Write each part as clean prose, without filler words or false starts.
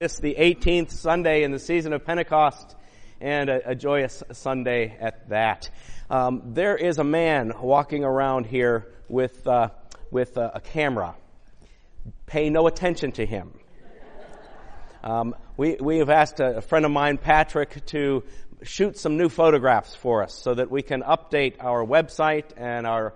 It's the 18th Sunday in the season of Pentecost, and a joyous Sunday at that. There is a man walking around here with a camera. Pay no attention to him. We have asked a friend of mine, Patrick, to shoot some new photographs for us so that we can update our website and our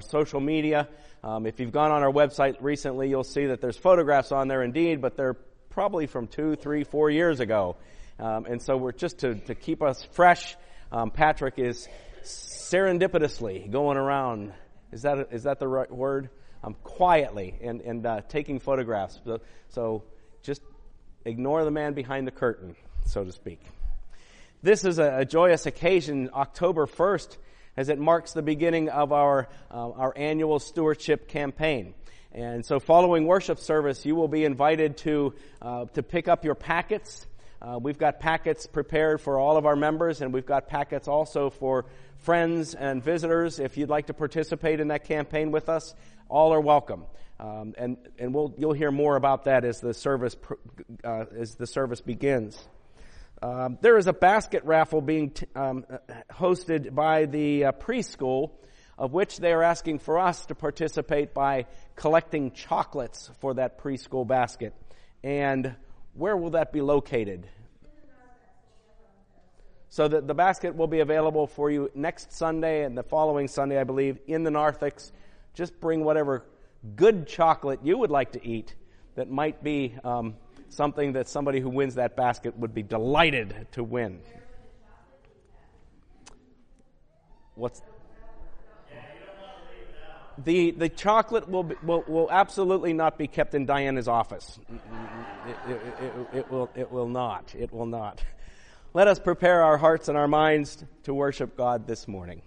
social media. If you've gone on our website recently, you'll see that there's photographs on there indeed, but they're probably from 2, 3, 4 years ago. And so we're just to keep us fresh. Patrick is serendipitously going around. Is that the right word? Quietly and taking photographs. So just ignore the man behind the curtain, so to speak. This is a joyous occasion, October 1st, as it marks the beginning of our annual stewardship campaign. And so following worship service, you will be invited to pick up your packets. We've got packets prepared for all of our members, and we've got packets also for friends and visitors. If you'd like to participate in that campaign with us, all are welcome. And you'll hear more about that as the service begins. There is a basket raffle being hosted by the preschool, of which they are asking for us to participate by collecting chocolates for that preschool basket. And where will that be located? So that the basket will be available for you next Sunday and the following Sunday, I believe, in the narthex. Just bring whatever good chocolate you would like to eat that might be something that somebody who wins that basket would be delighted to win. The chocolate will absolutely not be kept in Diana's office. It will not. Let us prepare our hearts and our minds to worship God this morning.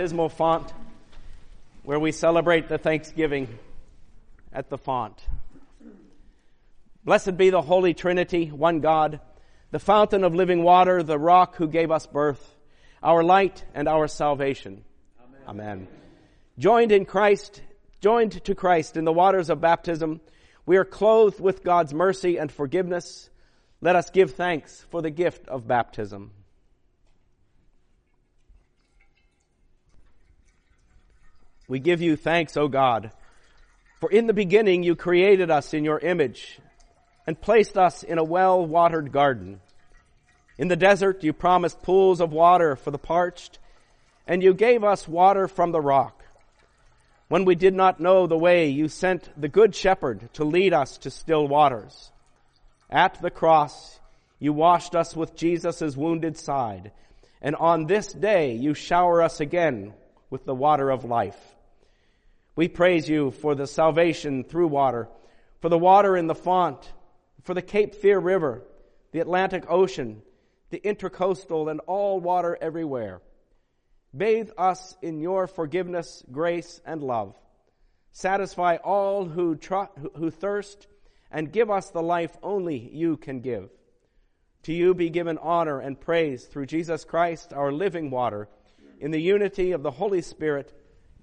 Baptismal font, where we celebrate the thanksgiving at the font. Blessed be the Holy Trinity, one God, the fountain of living water, the rock who gave us birth, our light and our salvation. Amen. Joined to Christ in the waters of baptism, we are clothed with God's mercy and forgiveness. Let us give thanks for the gift of baptism. We give you thanks, O God, for in the beginning you created us in your image and placed us in a well-watered garden. In the desert you promised pools of water for the parched, and you gave us water from the rock. When we did not know the way, you sent the Good Shepherd to lead us to still waters. At the cross you washed us with Jesus' wounded side, and on this day you shower us again with the water of life. We praise you for the salvation through water, for the water in the font, for the Cape Fear River, the Atlantic Ocean, the intercoastal, and all water everywhere. Bathe us in your forgiveness, grace, and love. Satisfy all who thirst, and give us the life only you can give. To you be given honor and praise through Jesus Christ, our living water, in the unity of the Holy Spirit,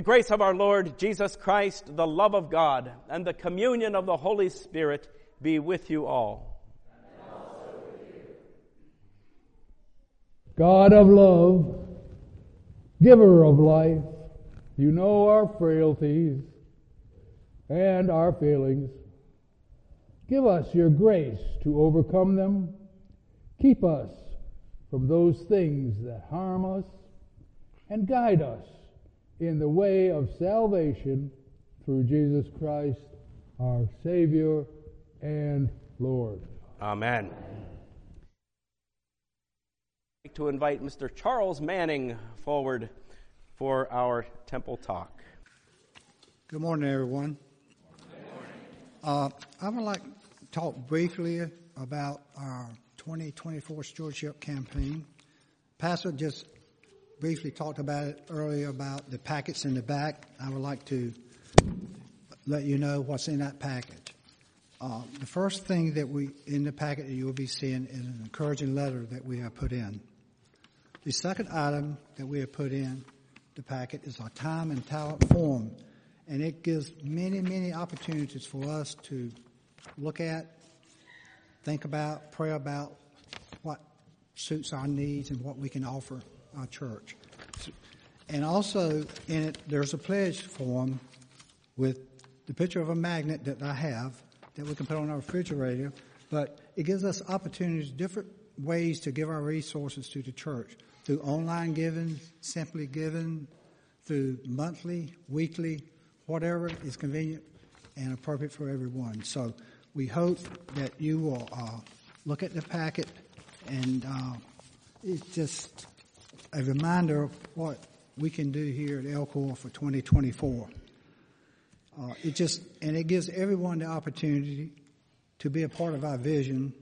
The grace of our Lord Jesus Christ, the love of God, and the communion of the Holy Spirit be with you all. And also with you. God of love, giver of life, you know our frailties and our failings. Give us your grace to overcome them. Keep us from those things that harm us, and guide us in the way of salvation through Jesus Christ, our Savior and Lord. Amen. I'd like to invite Mr. Charles Manning forward for our temple talk. Good morning, everyone. Good morning. I would like to talk briefly about our 2024 stewardship campaign. Pastor just briefly talked about it earlier about the packets in the back. I would like to let you know what's in that packet. The first thing that we in the packet that you will be seeing is an encouraging letter that we have put in. The second item that we have put in the packet is our time and talent form, and it gives many, many opportunities for us to look at, think about, pray about what suits our needs and what we can offer our church. And also in it, there's a pledge form with the picture of a magnet that I have that we can put on our refrigerator, but it gives us opportunities, different ways to give our resources to the church through online giving, simply giving, through monthly, weekly, whatever is convenient and appropriate for everyone. So we hope that you will look at the packet, and it's just a reminder of what we can do here at LCOR for 2024. It gives everyone the opportunity to be a part of our vision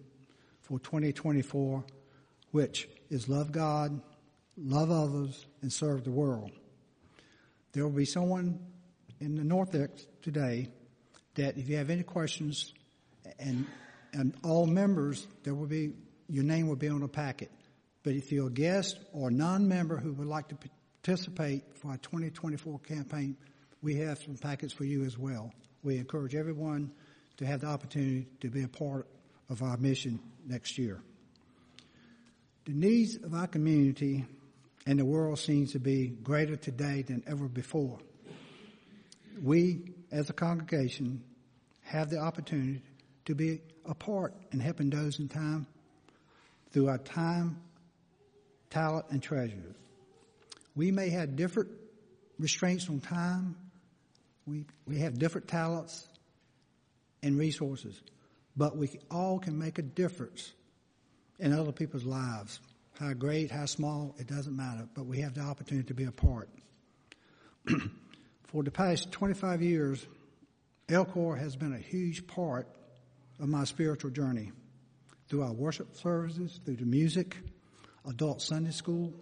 for 2024, which is love God, love others, and serve the world. There will be someone in the Northex today that if you have any questions, and all members, your name will be on the packet. But if you're a guest or non-member who would like to participate for our 2024 campaign, we have some packets for you as well. We encourage everyone to have the opportunity to be a part of our mission next year. The needs of our community and the world seems to be greater today than ever before. We, as a congregation, have the opportunity to be a part in helping those in time through our time, talent, and treasure. We may have different restraints on time. We have different talents and resources, but we all can make a difference in other people's lives. How great, how small, it doesn't matter, but we have the opportunity to be a part. For the past 25 years, LCOR has been a huge part of my spiritual journey through our worship services, through the music, adult Sunday school,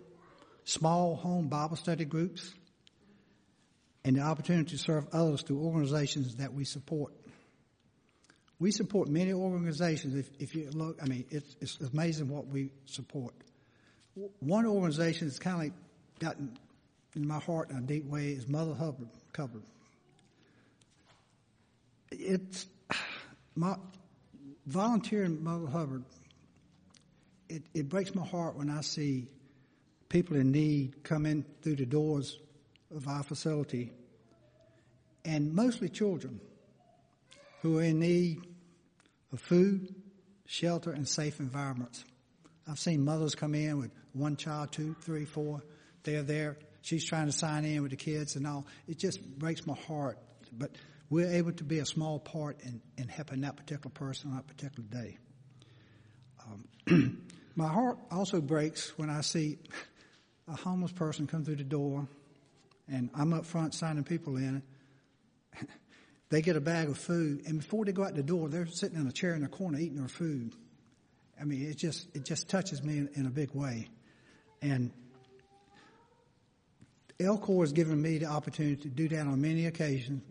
small home Bible study groups, and the opportunity to serve others through organizations that we support. We support many organizations. If you look, I mean, it's amazing what we support. One organization that's kind of like gotten in my heart in a deep way is Mother Hubbard Cupboard. It's my volunteering Mother Hubbard. It breaks my heart when I see people in need come in through the doors of our facility, and mostly children who are in need of food, shelter, and safe environments. I've seen mothers come in with one child, two, three, four. They're there. She's trying to sign in with the kids and all. It just breaks my heart. But we're able to be a small part in helping that particular person on that particular day. My heart also breaks when I see a homeless person come through the door, and I'm up front signing people in. They get a bag of food, and before they go out the door, they're sitting in a chair in a corner eating their food. I mean, it just touches me in a big way. And LCOR has given me the opportunity to do that on many occasions,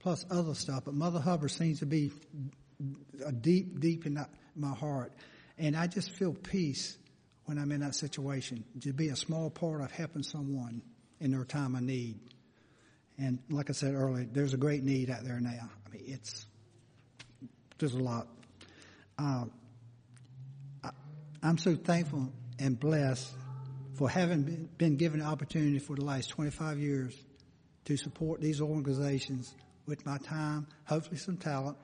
plus other stuff. But Mother Hubbard seems to be deep, deep in my heart. And I just feel peace when I'm in that situation, to be a small part of helping someone in their time of need. And like I said earlier, there's a great need out there now. I mean, there's a lot. I'm so thankful and blessed for having been given the opportunity for the last 25 years to support these organizations with my time, hopefully some talent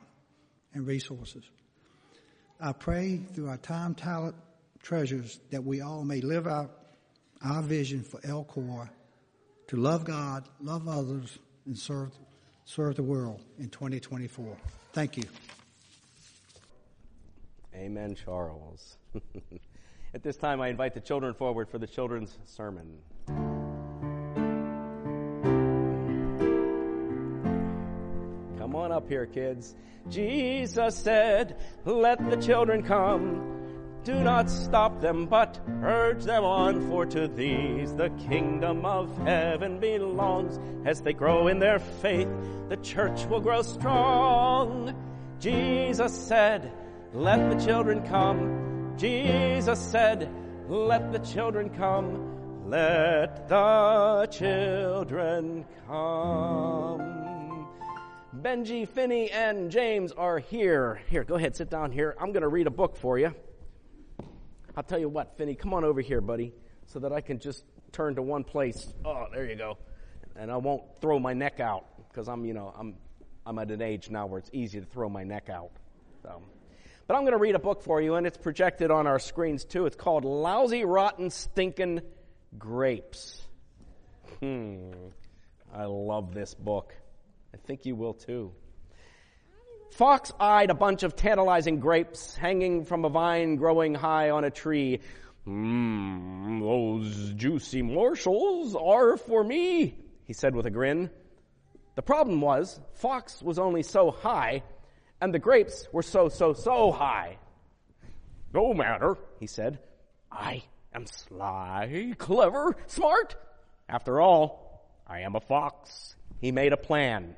and resources. I pray through our time, talent, treasures that we all may live out our vision for LCOR to love God, love others, and serve the world in 2024. Thank you. Amen, Charles. At this time, I invite the children forward for the children's sermon. Come on up here, kids. Jesus said, "Let the children come. Do not stop them, but urge them on, for to these the kingdom of heaven belongs. As they grow in their faith, the church will grow strong." Jesus said, "Let the children come." Jesus said, "Let the children come. Let the children come." Benji, Finney, and James are here. Here, go ahead, sit down here. I'm going to read a book for you. I'll tell you what, Finney, come on over here, buddy, so that I can just turn to one place. Oh, there you go. And I won't throw my neck out because I'm at an age now where it's easy to throw my neck out. So. But I'm going to read a book for you, and it's projected on our screens, too. It's called Lousy, Rotten, Stinkin' Grapes. I love this book. I think you will, too. Fox eyed a bunch of tantalizing grapes hanging from a vine growing high on a tree. "Those juicy morsels are for me," he said with a grin. The problem was, Fox was only so high, and the grapes were so high. "No matter," he said. "I am sly, clever, smart. After all, I am a fox." He made a plan.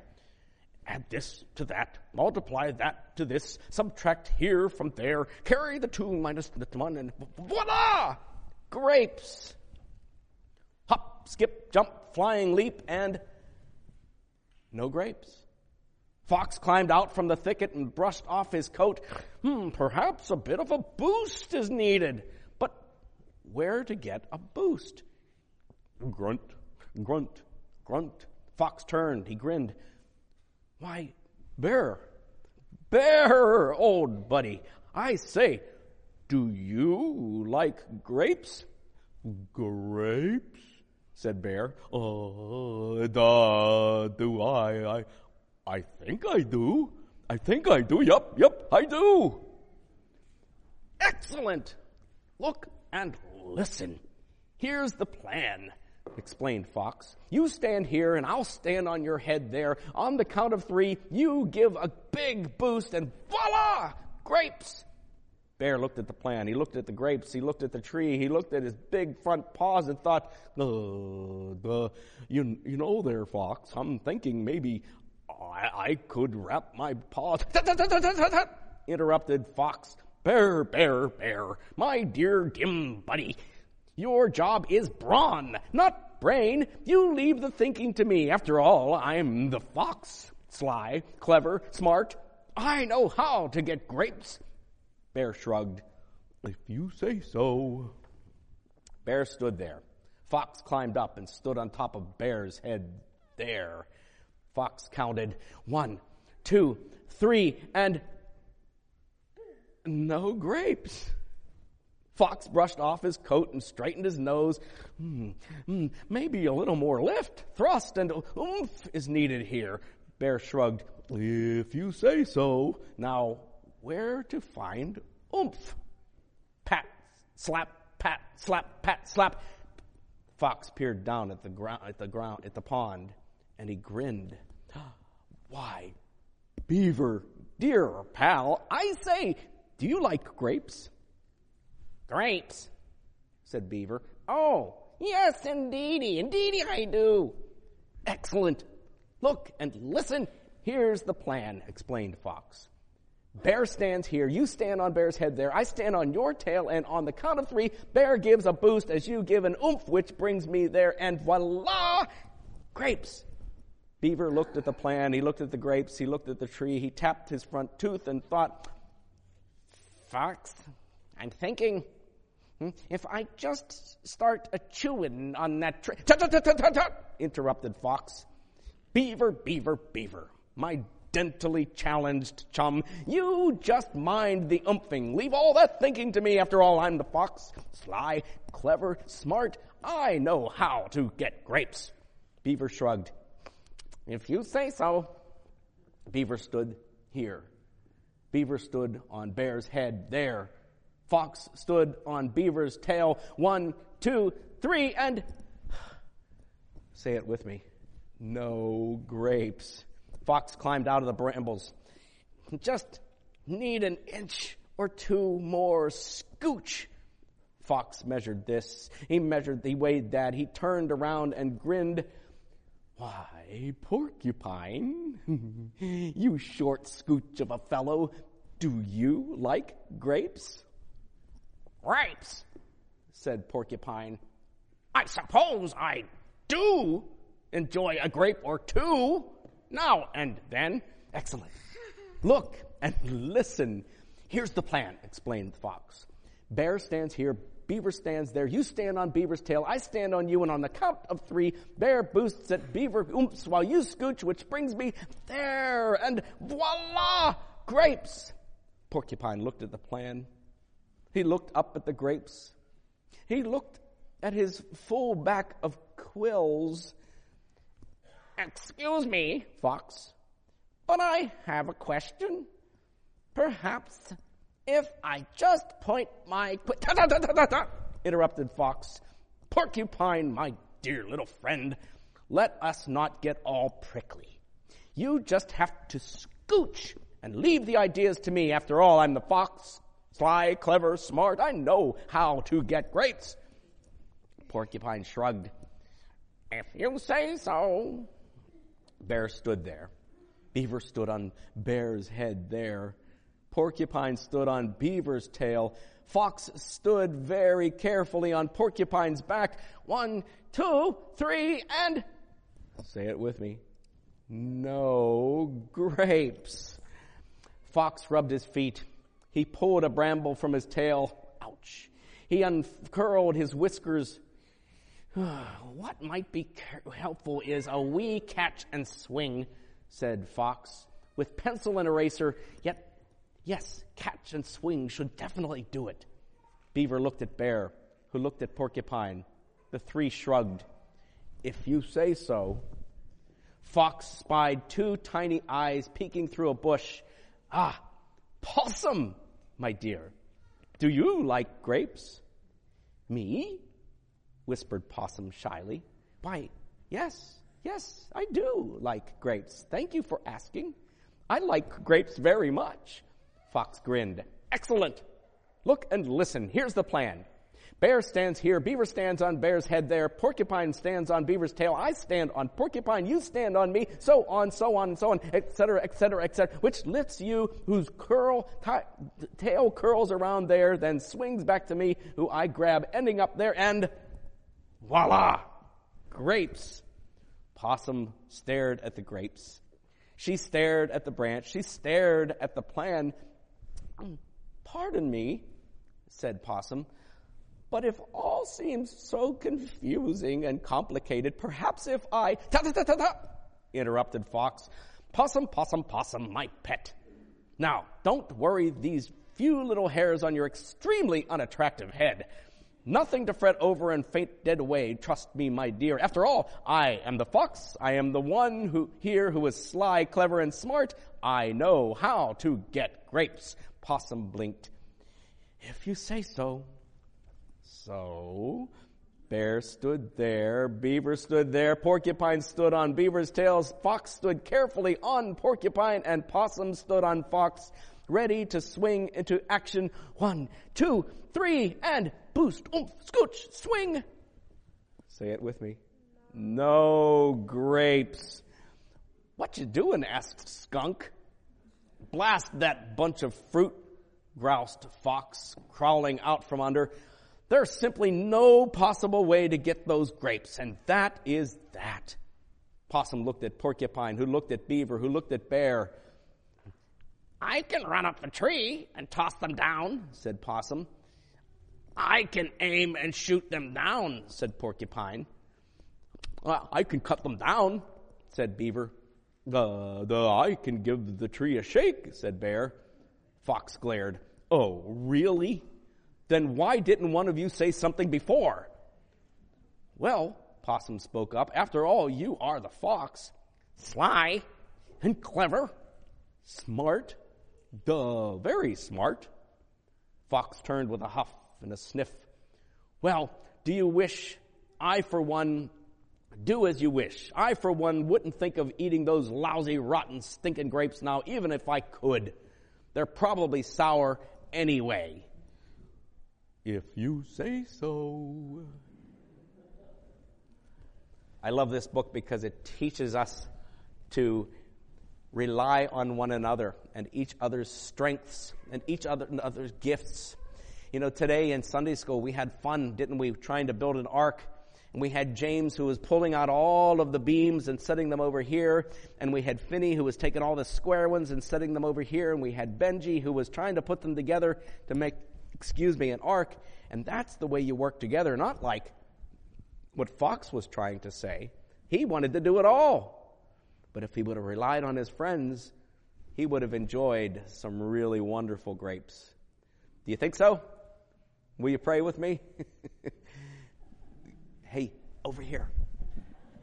Add this to that, multiply that to this, subtract here from there, carry the 2 minus the 1, and voila! Grapes! Hop, skip, jump, flying leap, and no grapes. Fox climbed out from the thicket and brushed off his coat. Perhaps a bit of a boost is needed. But where to get a boost? Grunt, grunt, grunt. Fox turned. He grinned. "Why, Bear, old buddy, I say, do you like grapes?" "Grapes?" said Bear. Do I? I think I do. Yup, I do." "Excellent. Look and listen. Here's the plan," explained Fox. "You stand here and I'll stand on your head there. On the count of 3, you give a big boost and voila! Grapes!" Bear looked at the plan. He looked at the grapes. He looked at the tree. He looked at his big front paws and thought, you know there, Fox, I'm thinking maybe I could wrap my paws." Interrupted Fox. Bear, my dear dim buddy, your job is brawn, not brain. You leave the thinking to me. After all, I'm the fox. Sly, clever, smart. I know how to get grapes." Bear shrugged. "If you say so." Bear stood there. Fox climbed up and stood on top of Bear's head there. Fox counted 1, 2, 3, and no grapes. Fox brushed off his coat and straightened his nose. Maybe a little more lift, thrust, and oomph is needed here." Bear shrugged. "If you say so." Now, where to find oomph? Pat, slap, pat, slap, pat, slap. Fox peered down at the at the pond, and he grinned. "Why, Beaver, dear pal, I say, do you like grapes?" "Grapes," said Beaver. "Oh, yes, indeedy I do." "Excellent. Look and listen. Here's the plan," explained Fox. "Bear stands here. You stand on Bear's head there. I stand on your tail, and on the count of 3, Bear gives a boost as you give an oomph, which brings me there, and voila, grapes." Beaver looked at the plan, he looked at the grapes, he looked at the tree, he tapped his front tooth and thought, Fox, I'm thinking, if I just start a-chewin' on that tree... Interrupted Fox. Beaver, my dentally challenged chum, you just mind the umphing. Leave all that thinking to me. After all, I'm the fox. Sly, clever, smart. I know how to get grapes. Beaver shrugged. If you say so. Beaver stood here. Beaver stood on Bear's head there. Fox stood on Beaver's tail. 1, 2, 3, and... Say it with me. No grapes. Fox climbed out of the brambles. Just need an inch or two more scooch. Fox measured this. He weighed that. He turned around and grinned. Why, Porcupine, you short scooch of a fellow, do you like grapes? Grapes, said Porcupine. I suppose I do enjoy a grape or two. Now and then. Excellent. Look and listen. Here's the plan, explained Fox. Bear stands here. Beaver stands there. You stand on Beaver's tail. I stand on you. And on the count of 3, Bear boosts at Beaver oomps while you scooch, which brings me there. And voila! Grapes! Porcupine looked at the plan. He looked up at the grapes. He looked at his full back of quills. Excuse me, Fox, but I have a question. Perhaps if I just point my... Interrupted Fox. Porcupine, my dear little friend, let us not get all prickly. You just have to scooch and leave the ideas to me. After all, I'm the fox, sly, clever, smart. I know how to get grapes. Porcupine shrugged. If you say so... Bear stood there. Beaver stood on Bear's head there. Porcupine stood on Beaver's tail. Fox stood very carefully on Porcupine's back. 1, 2, 3, and... Say it with me. No grapes. Fox rubbed his feet. He pulled a bramble from his tail. Ouch. He uncurled his whiskers. What might be helpful is a wee catch and swing, said Fox. With pencil and eraser, yet, yes, catch and swing should definitely do it. Beaver looked at Bear, who looked at Porcupine. The 3 shrugged. If you say so. Fox spied 2 tiny eyes peeking through a bush. Ah, Possum, my dear. Do you like grapes? Me? Whispered Possum shyly. Why, yes, I do like grapes. Thank you for asking. I like grapes very much. Fox grinned. Excellent. Look and listen. Here's the plan. Bear stands here. Beaver stands on Bear's head there. Porcupine stands on Beaver's tail. I stand on Porcupine. You stand on me. So on, etc., which lifts you, whose tail curls around there, then swings back to me, who I grab, ending up there, and... Voila! Grapes. Possum stared at the grapes. She stared at the branch. She stared at the plan. Pardon me, said Possum, but if all seems so confusing and complicated, perhaps if I... Interrupted Fox. Possum, my pet. Now, don't worry these few little hairs on your extremely unattractive head. Nothing to fret over and faint dead away, trust me, my dear. After all, I am the fox. I am the one who is sly, clever, and smart. I know how to get grapes. Possum blinked. If you say so. So, Bear stood there, Beaver stood there, Porcupine stood on Beaver's tails, Fox stood carefully on Porcupine, and Possum stood on Fox, ready to swing into action. 1, 2, 3, and... Boost, scooch, swing. Say it with me. No grapes. What you doing, asked Skunk. Blast that bunch of fruit, groused Fox, crawling out from under. There's simply no possible way to get those grapes, and that is that. Possum looked at porcupine, who looked at beaver, who looked at bear. I can run up a tree and toss them down, said Possum. I can aim and shoot them down, said Porcupine. I can cut them down, said Beaver. I can give the tree a shake, said Bear. Fox glared. Oh, really? Then why didn't one of you say something before? Well, Possum spoke up, after all, you are the fox. Sly and clever. Smart. Very smart. Fox turned with a huff and a sniff. Well, do you wish I, for one, do as you wish. I, for one, wouldn't think of eating those lousy, rotten, stinking grapes now, even if I could. They're probably sour anyway. If you say so. I love this book because it teaches us to rely on one another and each other's strengths and each other's gifts. You know, today in Sunday school, we had fun, didn't we, trying to build an ark. And we had James, who was pulling out all of the beams and setting them over here. And we had Finney, who was taking all the square ones and setting them over here. And we had Benji, who was trying to put them together to make, an ark. And that's the way you work together, not like what Fox was trying to say. He wanted to do it all. But if he would have relied on his friends, he would have enjoyed some really wonderful grapes. Do you think so? Will you pray with me? Hey, over here.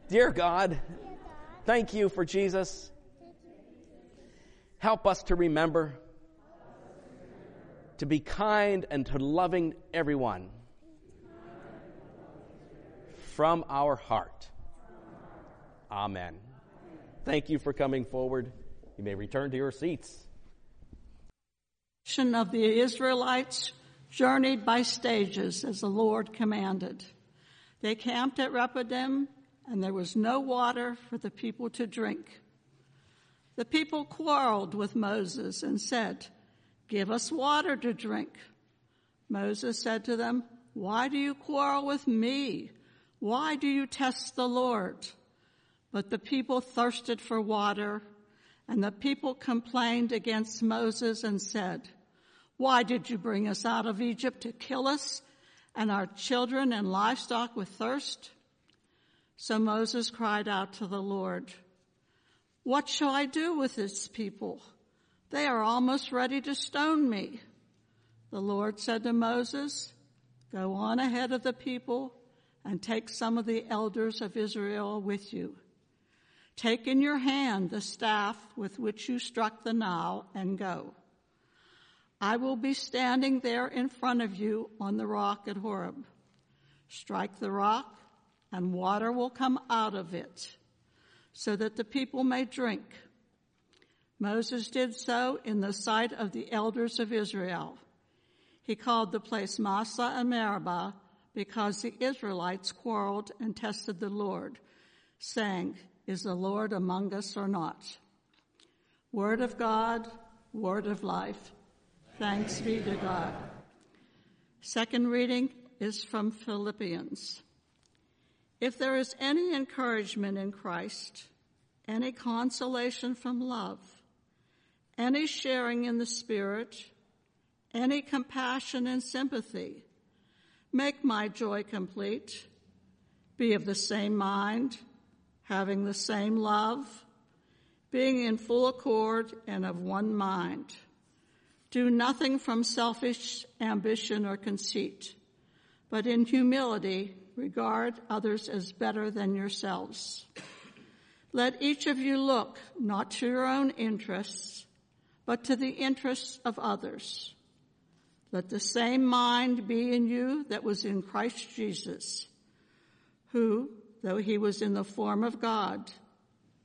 Dear God, thank you for Jesus. Help us to remember to be kind and to loving everyone from our heart. Amen. Thank you for coming forward. You may return to your seats. Of the Israelites journeyed by stages as the Lord commanded. They camped at Rephidim, and there was no water for the people to drink. The people quarreled with Moses and said, "Give us water to drink." Moses said to them, "Why do you quarrel with me? Why do you test the Lord?" But the people thirsted for water, and the people complained against Moses and said, "Why did you bring us out of Egypt to kill us and our children and livestock with thirst?" So Moses cried out to the Lord, "What shall I do with this people? They are almost ready to stone me." The Lord said to Moses, "Go on ahead of the people and take some of the elders of Israel with you. Take in your hand the staff with which you struck the Nile and go. I will be standing there in front of you on the rock at Horeb. Strike the rock, and water will come out of it, so that the people may drink." Moses did so in the sight of the elders of Israel. He called the place Massah and Meribah, because the Israelites quarreled and tested the Lord, saying, "Is the Lord among us or not?" Word of God, word of life. Thanks be to God. Second reading is from Philippians. If there is any encouragement in Christ, any consolation from love, any sharing in the Spirit, any compassion and sympathy, make my joy complete. Be of the same mind, having the same love, being in full accord and of one mind. Do nothing from selfish ambition or conceit, but in humility regard others as better than yourselves. Let each of you look not to your own interests, but to the interests of others. Let the same mind be in you that was in Christ Jesus, who, though he was in the form of God,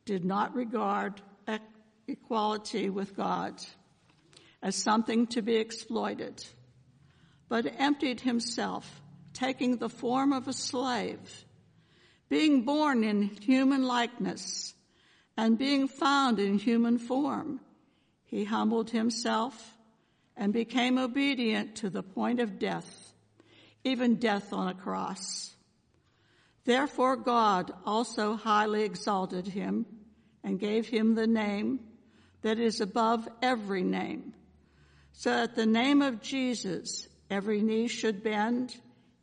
did not regard equality with God as something to be exploited, but emptied himself, taking the form of a slave, being born in human likeness, and being found in human form. He humbled himself and became obedient to the point of death, even death on a cross. Therefore God also highly exalted him and gave him the name that is above every name, so that the name of Jesus every knee should bend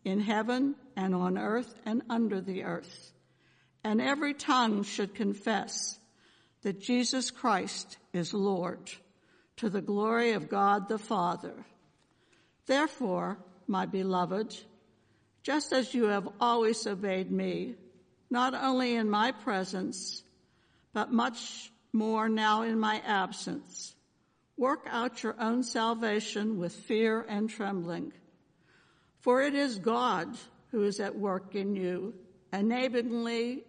in heaven and on earth and under the earth, and every tongue should confess that Jesus Christ is Lord, to the glory of God the Father. Therefore, my beloved, just as you have always obeyed me, not only in my presence, but much more now in my absence, work out your own salvation with fear and trembling. For it is God who is at work in you, enabling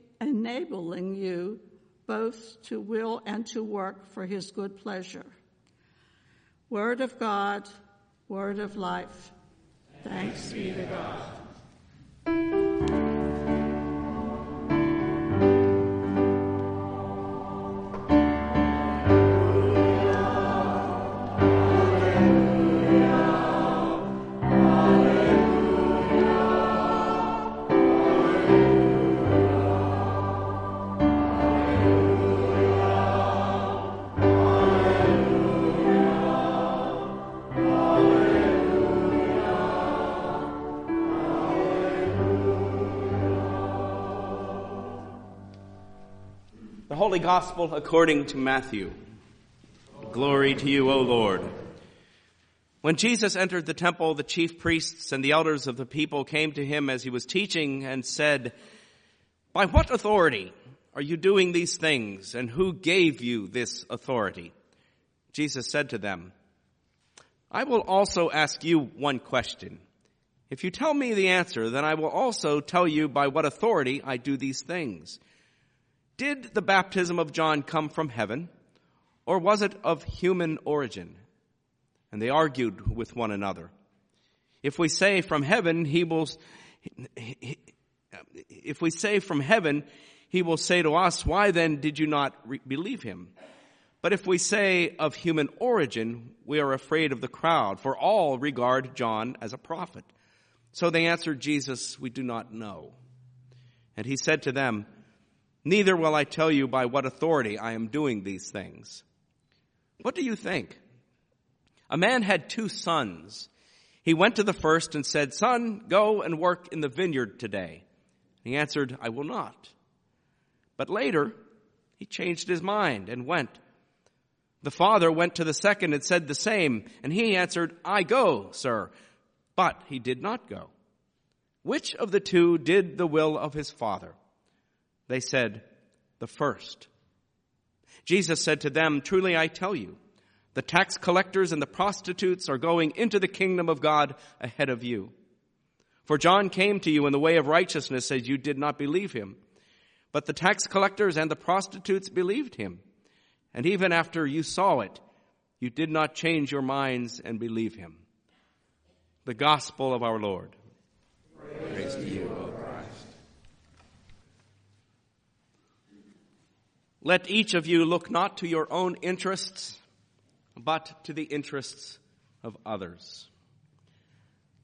you both to will and to work for his good pleasure. Word of God, word of life. Thanks be to God. Holy Gospel according to Matthew. Glory to you, O Lord. When Jesus entered the temple, the chief priests and the elders of the people came to him as he was teaching and said, "By what authority are you doing these things, and who gave you this authority?" Jesus said to them, "I will also ask you one question. If you tell me the answer, then I will also tell you by what authority I do these things. Did the baptism of John come from heaven, or was it of human origin?" And they argued with one another. If we say from heaven, he will say to us, "Why then did you not believe him?" But if we say of human origin, we are afraid of the crowd, for all regard John as a prophet. So they answered Jesus, "We do not know." And he said to them, "Neither will I tell you by what authority I am doing these things. What do you think? A man had 2 sons. He went to the first and said, 'Son, go and work in the vineyard today.' And he answered, 'I will not.' But later he changed his mind and went. The father went to the second and said the same, and he answered, 'I go, sir.' But he did not go. Which of the 2 did the will of his father?" They said, "The first." Jesus said to them, "Truly I tell you, the tax collectors and the prostitutes are going into the kingdom of God ahead of you. For John came to you in the way of righteousness, as you did not believe him. But the tax collectors and the prostitutes believed him. And even after you saw it, you did not change your minds and believe him." The gospel of our Lord. Praise to you, O Christ. Let each of you look not to your own interests, but to the interests of others.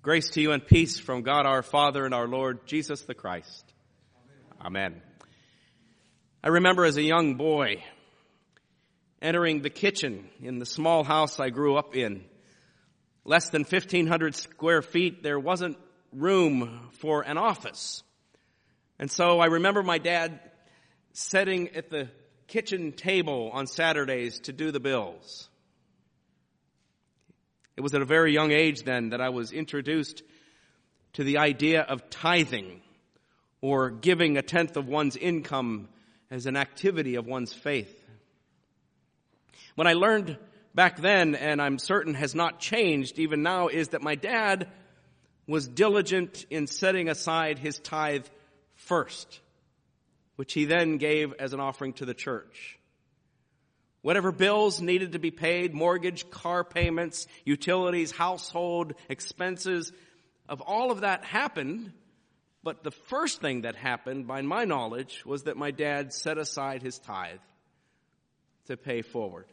Grace to you and peace from God our Father and our Lord Jesus the Christ. Amen. I remember as a young boy entering the kitchen in the small house I grew up in. Less than 1,500 square feet, there wasn't room for an office. And so I remember my dad sitting at the kitchen table on Saturdays to do the bills. It was at a very young age then that I was introduced to the idea of tithing, or giving 1/10 of one's income as an activity of one's faith. What I learned back then, and I'm certain has not changed even now, is that my dad was diligent in setting aside his tithe first, which he then gave as an offering to the church. Whatever bills needed to be paid, mortgage, car payments, utilities, household expenses, of all of that happened, but the first thing that happened, by my knowledge, was that my dad set aside his tithe to pay forward.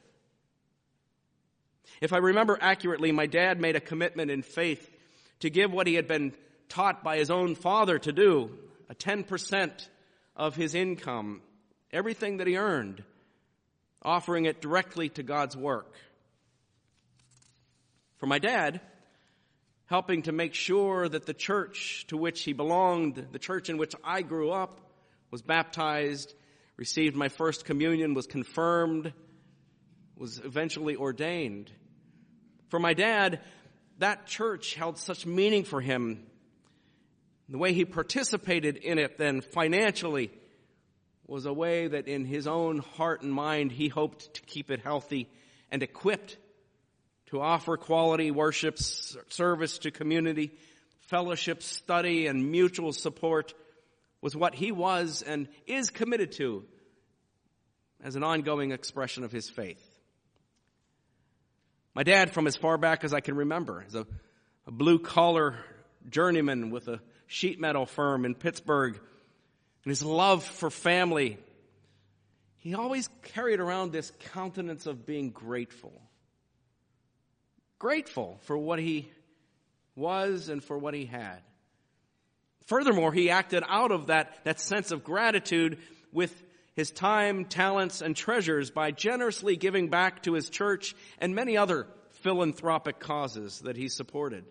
If I remember accurately, my dad made a commitment in faith to give what he had been taught by his own father to do, a 10% of his income, everything that he earned, offering it directly to God's work. For my dad, helping to make sure that the church to which he belonged, the church in which I grew up, was baptized, received my first communion, was confirmed, was eventually ordained. For my dad, that church held such meaning for him. The way he participated in it then financially was a way that in his own heart and mind he hoped to keep it healthy and equipped to offer quality worship, service to community, fellowship, study, and mutual support was what he was and is committed to as an ongoing expression of his faith. My dad, from as far back as I can remember, is a blue-collar journeyman with a sheet metal firm in Pittsburgh, and his love for family, he always carried around this countenance of being grateful. Grateful for what he was and for what he had. Furthermore, he acted out of that sense of gratitude with his time, talents, and treasures by generously giving back to his church and many other philanthropic causes that he supported.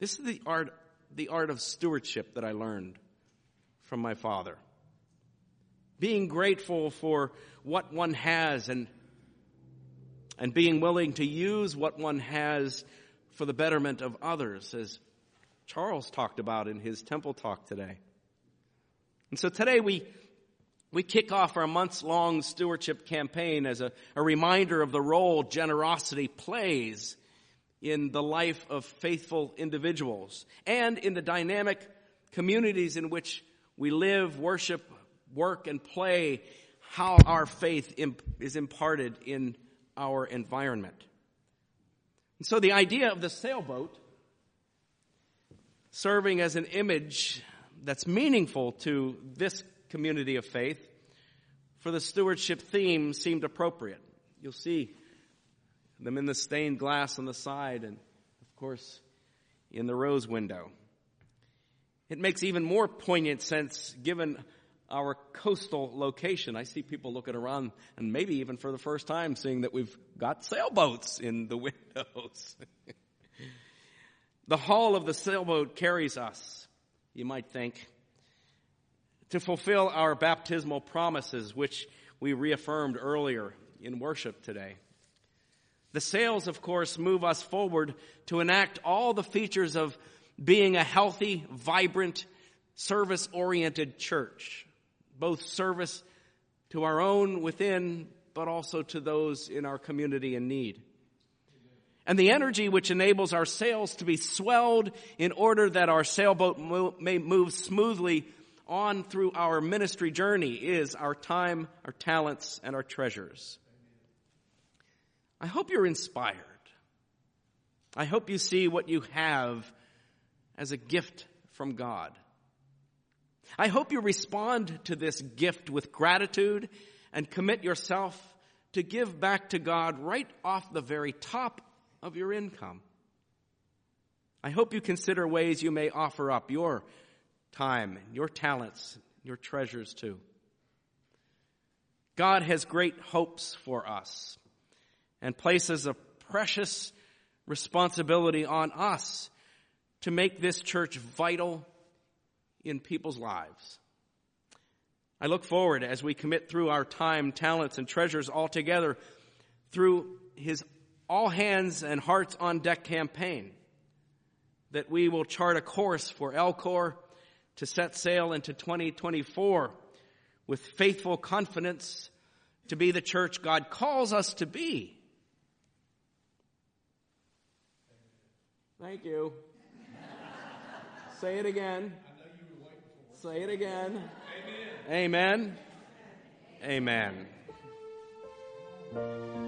This is the art of stewardship that I learned from my father. Being grateful for what one has and being willing to use what one has for the betterment of others, as Charles talked about in his temple talk today. And so today we kick off our months-long stewardship campaign as a reminder of the role generosity plays in the life of faithful individuals and in the dynamic communities in which we live, worship, work, and play, how our faith is imparted in our environment. And so the idea of the sailboat serving as an image that's meaningful to this community of faith for the stewardship theme seemed appropriate. You'll see them in the stained glass on the side and, of course, in the rose window. It makes even more poignant sense given our coastal location. I see people looking around and maybe even for the first time seeing that we've got sailboats in the windows. The hull of the sailboat carries us, you might think, to fulfill our baptismal promises, which we reaffirmed earlier in worship today. The sails, of course, move us forward to enact all the features of being a healthy, vibrant, service-oriented church, both service to our own within, but also to those in our community in need. And the energy which enables our sails to be swelled in order that our sailboat may move smoothly on through our ministry journey is our time, our talents, and our treasures. I hope you're inspired. I hope you see what you have as a gift from God. I hope you respond to this gift with gratitude and commit yourself to give back to God right off the very top of your income. I hope you consider ways you may offer up your time, your talents, your treasures too. God has great hopes for us and places a precious responsibility on us to make this church vital in people's lives. I look forward as we commit through our time, talents, and treasures all together through his all hands and hearts on deck campaign that we will chart a course for LCOR to set sail into 2024 with faithful confidence to be the church God calls us to be. Thank you. Say it again. I know you were waiting for it. Say it again. Amen. Amen. Amen.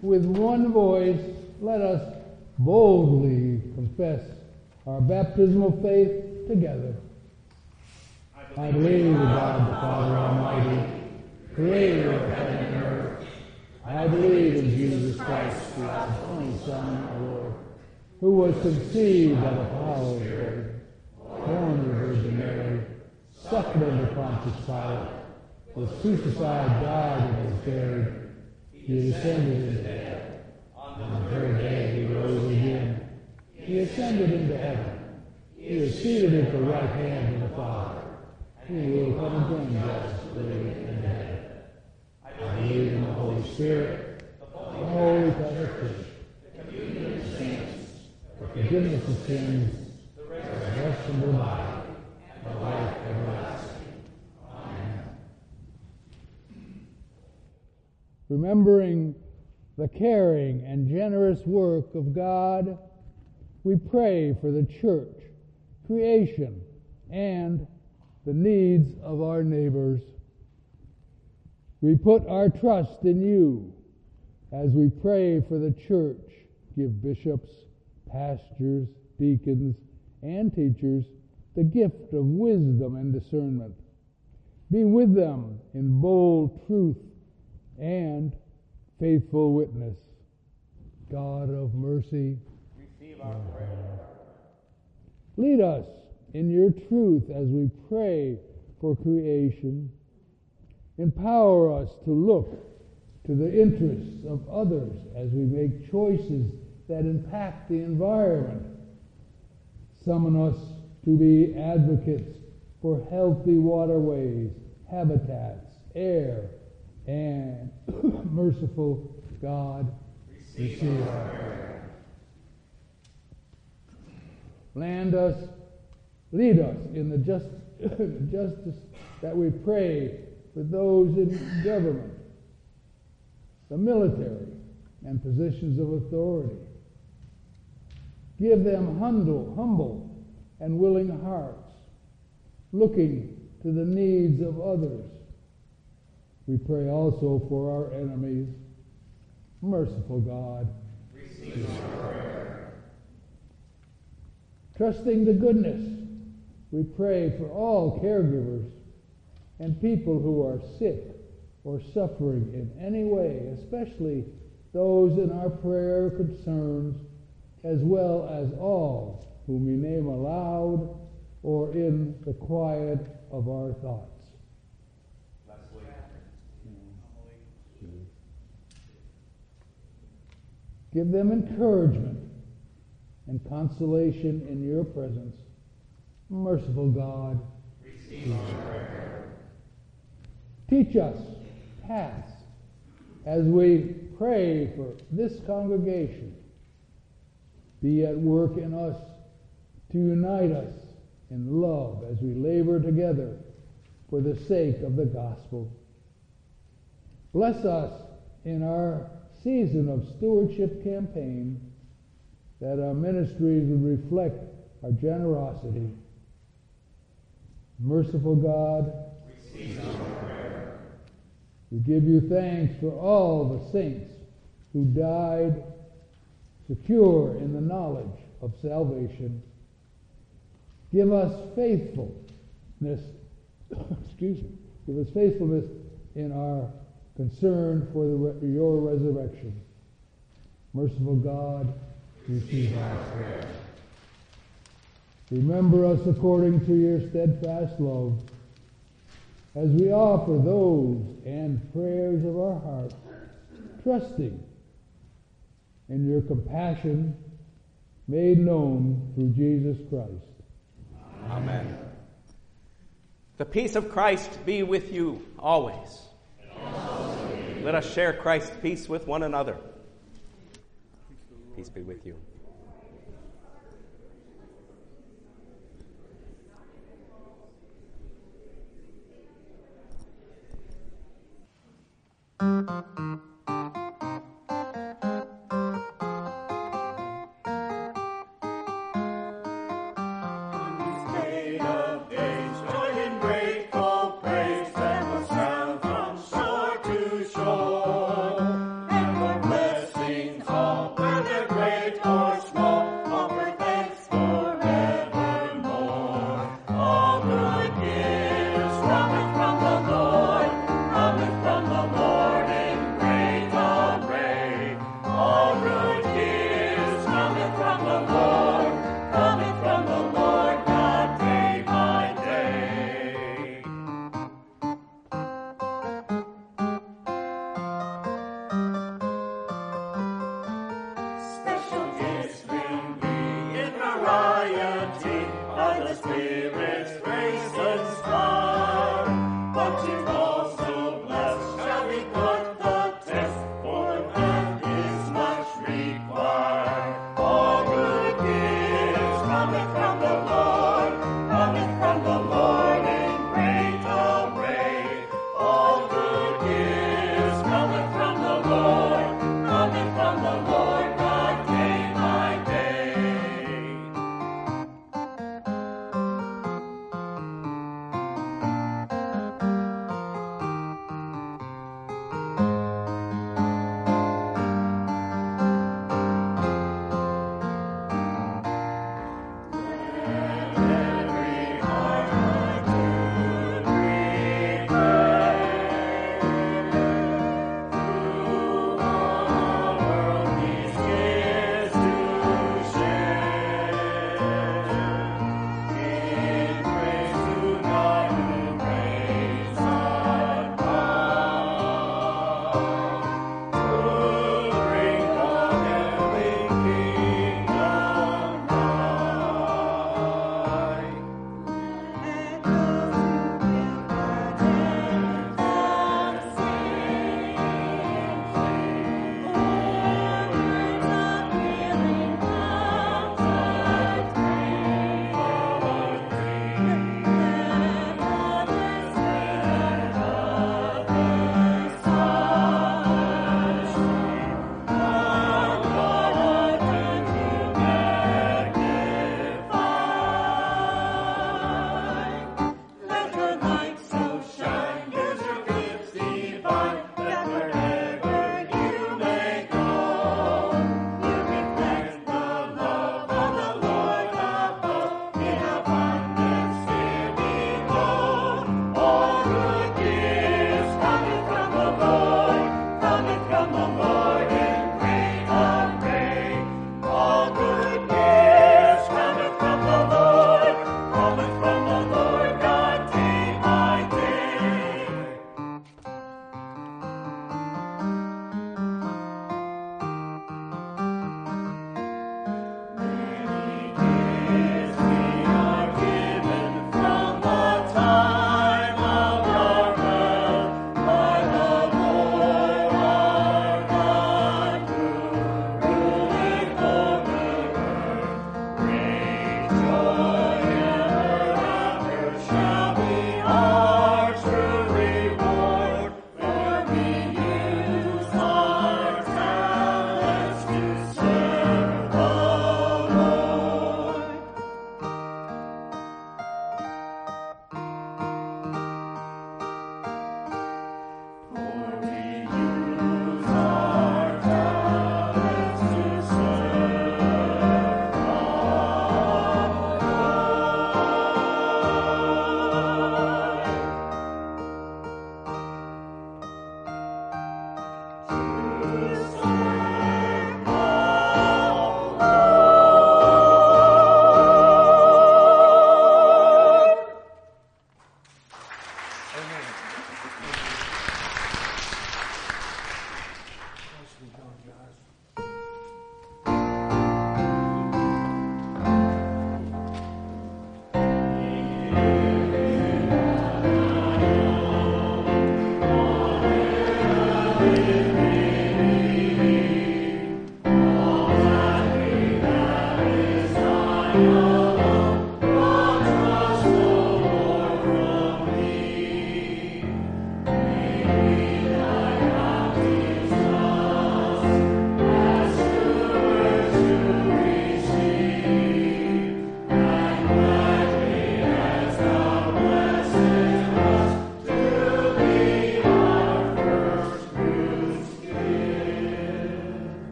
With one voice, let us boldly confess our baptismal faith together. I believe in God the Father Almighty, creator of heaven and earth. I believe in Jesus Christ, God's only Son, our Lord, who was conceived by the power of the Spirit, born of the Virgin Mary, suffered under Pontius Pilate, was crucified, died, and was buried. He descended into death. On the third day he rose again. He ascended into heaven. He is seated at the right hand of the Father. He will come again to judge the living and the dead. I believe in the Holy Spirit, the Holy Catholic Church, the communion of saints, the forgiveness of sins, the resurrection of the body, and the life everlasting. Remembering the caring and generous work of God, we pray for the church, creation, and the needs of our neighbors. We put our trust in you as we pray for the church. Give bishops, pastors, deacons, and teachers the gift of wisdom and discernment. Be with them in bold truth and faithful witness. God of mercy, receive our prayer. Lead us in your truth as we pray for creation. Empower us to look to the interests of others as we make choices that impact the environment. Summon us to be advocates for healthy waterways, habitats, air, and merciful God, receive our prayer. Lead us in the justice that we pray for those in government, the military, and positions of authority. Give them humble and willing hearts, looking to the needs of others. We pray also for our enemies. Merciful God, receive our prayer. Trusting the goodness, we pray for all caregivers and people who are sick or suffering in any way, especially those in our prayer concerns, as well as all whom we name aloud or in the quiet of our thoughts. Give them encouragement and consolation in your presence, Merciful God, receive our prayer. Teach us, past, as we pray for this congregation, be at work in us to unite us in love as we labor together for the sake of the gospel. Bless us in our season of stewardship campaign, that our ministries would reflect our generosity. Merciful God, receive our prayer. We give you thanks for all the saints who died secure in the knowledge of salvation. Give us faithfulness, give us faithfulness in our concern for your resurrection. Merciful God, receive our prayer. Remember us according to your steadfast love, as we offer those and prayers of our heart, trusting in your compassion made known through Jesus Christ. Amen. The peace of Christ be with you always. And also with you. Let us share Christ's peace with one another. Peace be with you.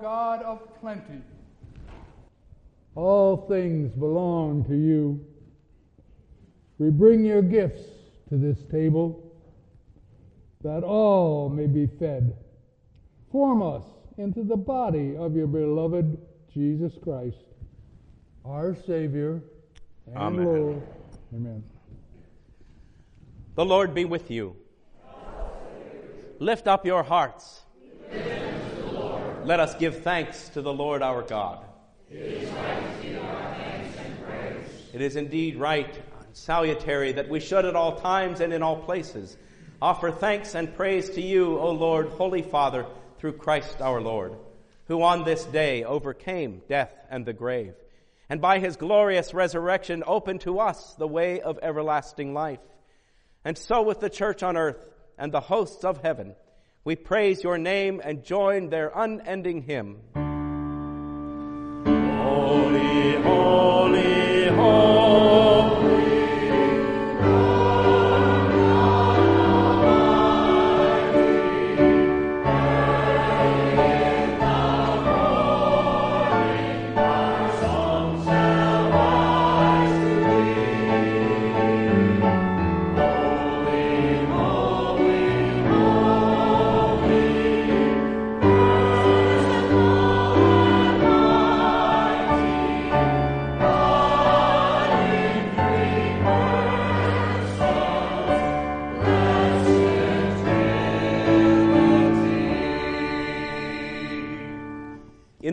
God of plenty. All things belong to you. We bring your gifts to this table, that all may be fed. Form us into the body of your beloved Jesus Christ, our Savior and Amen. Lord. Amen. The Lord be with you. Lift up your hearts. Let us give thanks to the Lord our God. It is right to give our thanks and praise. It is indeed right and salutary that we should at all times and in all places offer thanks and praise to you, O Lord, Holy Father, through Christ our Lord, who on this day overcame death and the grave, and by his glorious resurrection opened to us the way of everlasting life. And so with the church on earth and the hosts of heaven, we praise your name and join their unending hymn. Holy, holy, holy. In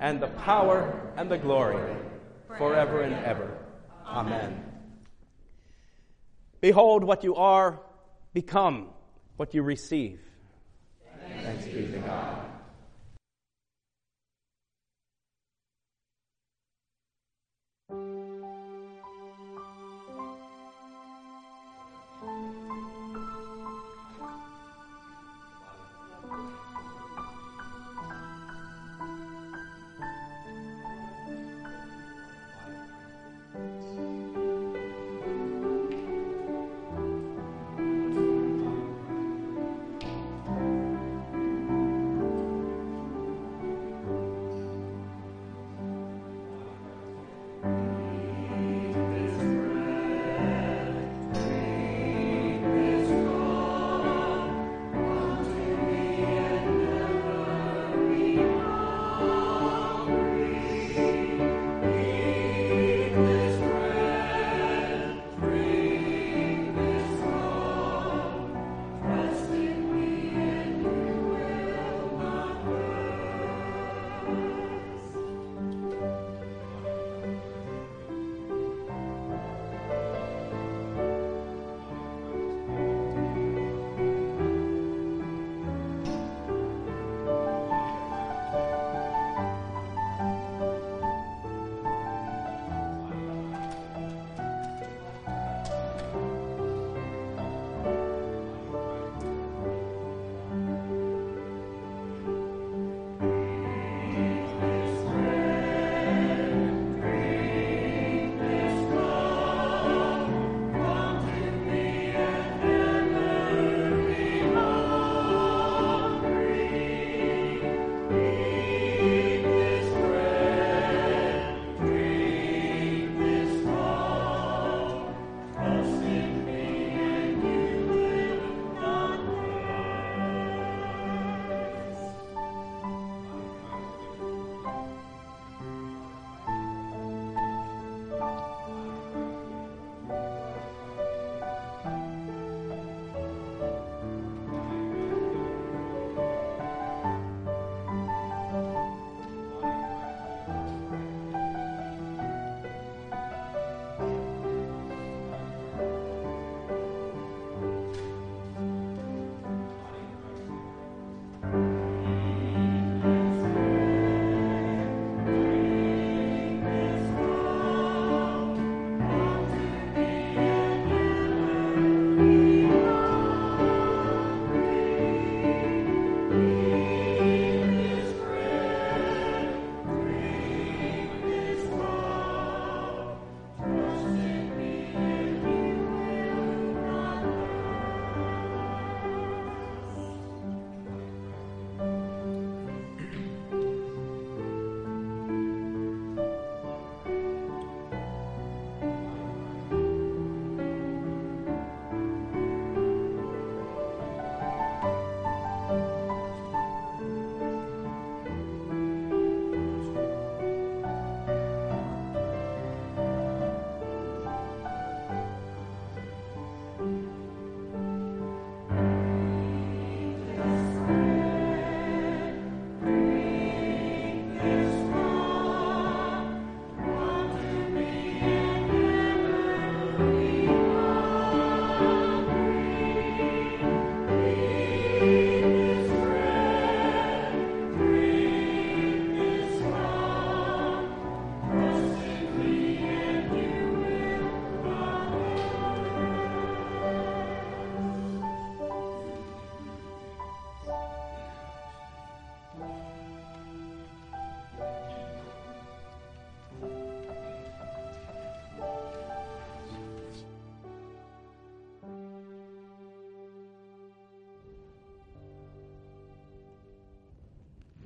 and the power, and the glory, forever and ever. Amen. Behold what you are, become what you receive. Thanks be to God.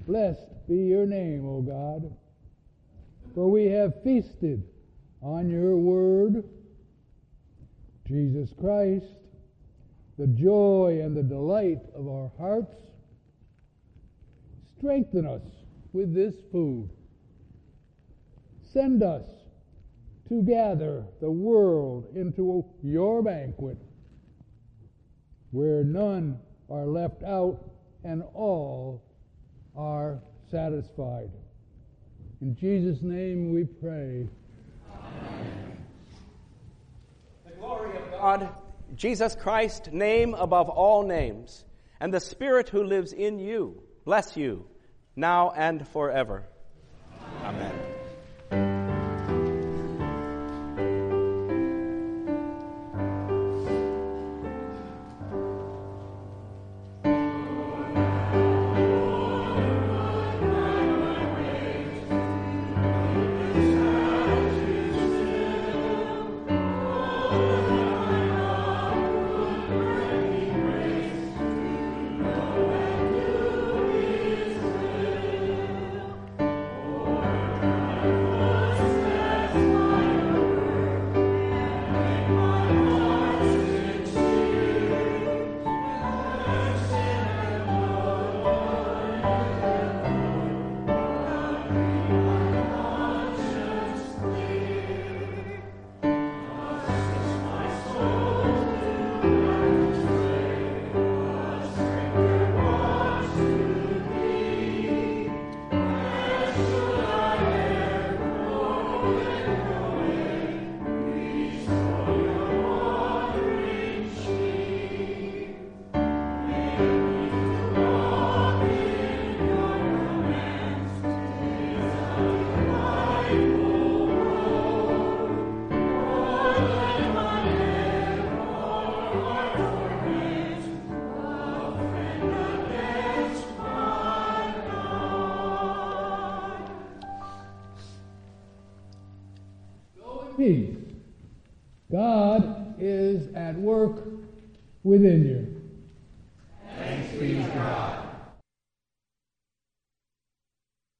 Blessed be your name, O God, for we have feasted on your word. Jesus Christ, the joy and the delight of our hearts, strengthen us with this food. Send us to gather the world into your banquet, where none are left out and all are satisfied. In Jesus' name we pray. Amen. The glory of God, Jesus Christ, name above all names, and the Spirit who lives in you, bless you, now and forever. Amen. Amen. Within you.